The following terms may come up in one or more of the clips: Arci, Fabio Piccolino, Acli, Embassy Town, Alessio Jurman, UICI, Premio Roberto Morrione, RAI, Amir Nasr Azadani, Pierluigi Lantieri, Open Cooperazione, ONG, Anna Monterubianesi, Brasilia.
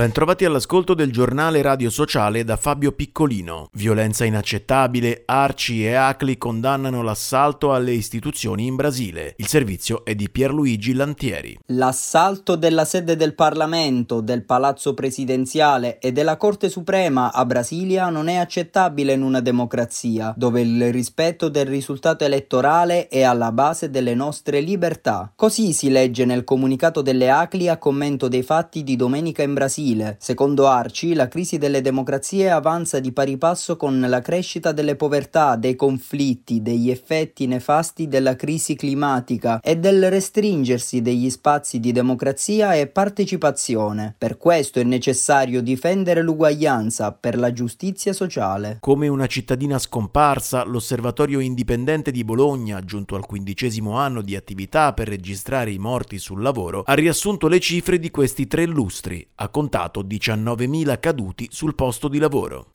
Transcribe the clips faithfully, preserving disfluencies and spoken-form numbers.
Bentrovati all'ascolto del giornale radio sociale da Fabio Piccolino. Violenza inaccettabile, Arci e Acli condannano l'assalto alle istituzioni in Brasile. Il servizio è di Pierluigi Lantieri. L'assalto della sede del Parlamento, del Palazzo Presidenziale e della Corte Suprema a Brasilia non è accettabile in una democrazia, dove il rispetto del risultato elettorale è alla base delle nostre libertà. Così si legge nel comunicato delle Acli a commento dei fatti di domenica in Brasile. Secondo Arci, la crisi delle democrazie avanza di pari passo con la crescita delle povertà, dei conflitti, degli effetti nefasti della crisi climatica e del restringersi degli spazi di democrazia e partecipazione. Per questo è necessario difendere l'uguaglianza per la giustizia sociale. Come una cittadina scomparsa, l'Osservatorio Indipendente di Bologna, giunto al quindicesimo anno di attività per registrare i morti sul lavoro, ha riassunto le cifre di questi tre lustri, a contatto diciannovemila caduti sul posto di lavoro.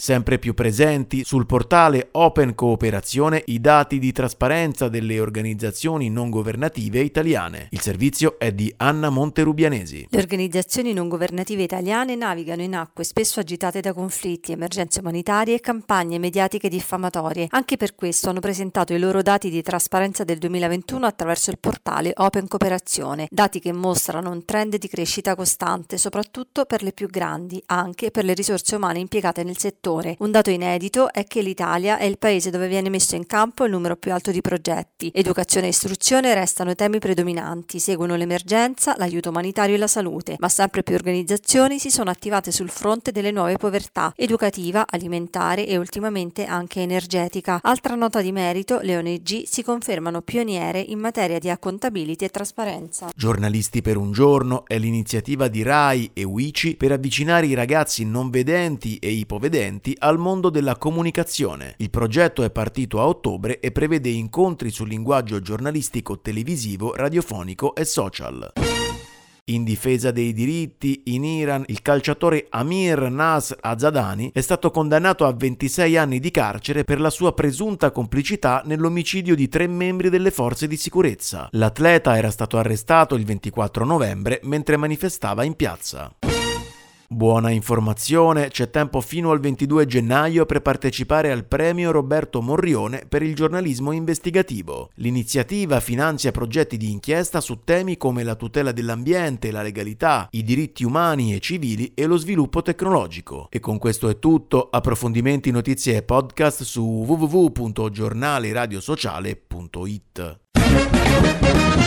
Sempre più presenti sul portale Open Cooperazione i dati di trasparenza delle organizzazioni non governative italiane. Il servizio è di Anna Monterubianesi. Le organizzazioni non governative italiane navigano in acque spesso agitate da conflitti, emergenze umanitarie e campagne mediatiche diffamatorie. Anche per questo hanno presentato i loro dati di trasparenza del duemilaventuno attraverso il portale Open Cooperazione, dati che mostrano un trend di crescita costante, soprattutto per le più grandi, anche per le risorse umane impiegate nel settore. Un dato inedito è che l'Italia è il paese dove viene messo in campo il numero più alto di progetti. Educazione e istruzione restano i temi predominanti, seguono l'emergenza, l'aiuto umanitario e la salute, ma sempre più organizzazioni si sono attivate sul fronte delle nuove povertà, educativa, alimentare e ultimamente anche energetica. Altra nota di merito, le O N G si confermano pioniere in materia di accountability e trasparenza. Giornalisti per un giorno è l'iniziativa di RAI e U I C I per avvicinare i ragazzi non vedenti e ipovedenti al mondo della comunicazione. Il progetto è partito a ottobre e prevede incontri sul linguaggio giornalistico televisivo, radiofonico e social. In difesa dei diritti, in Iran, il calciatore Amir Nasr Azadani è stato condannato a ventisei anni di carcere per la sua presunta complicità nell'omicidio di tre membri delle forze di sicurezza. L'atleta era stato arrestato il ventiquattro novembre mentre manifestava in piazza. Buona informazione, c'è tempo fino al ventidue gennaio per partecipare al Premio Roberto Morrione per il giornalismo investigativo. L'iniziativa finanzia progetti di inchiesta su temi come la tutela dell'ambiente, la legalità, i diritti umani e civili e lo sviluppo tecnologico. E con questo è tutto, approfondimenti, notizie e podcast su w w w punto giornale radio sociale punto i t.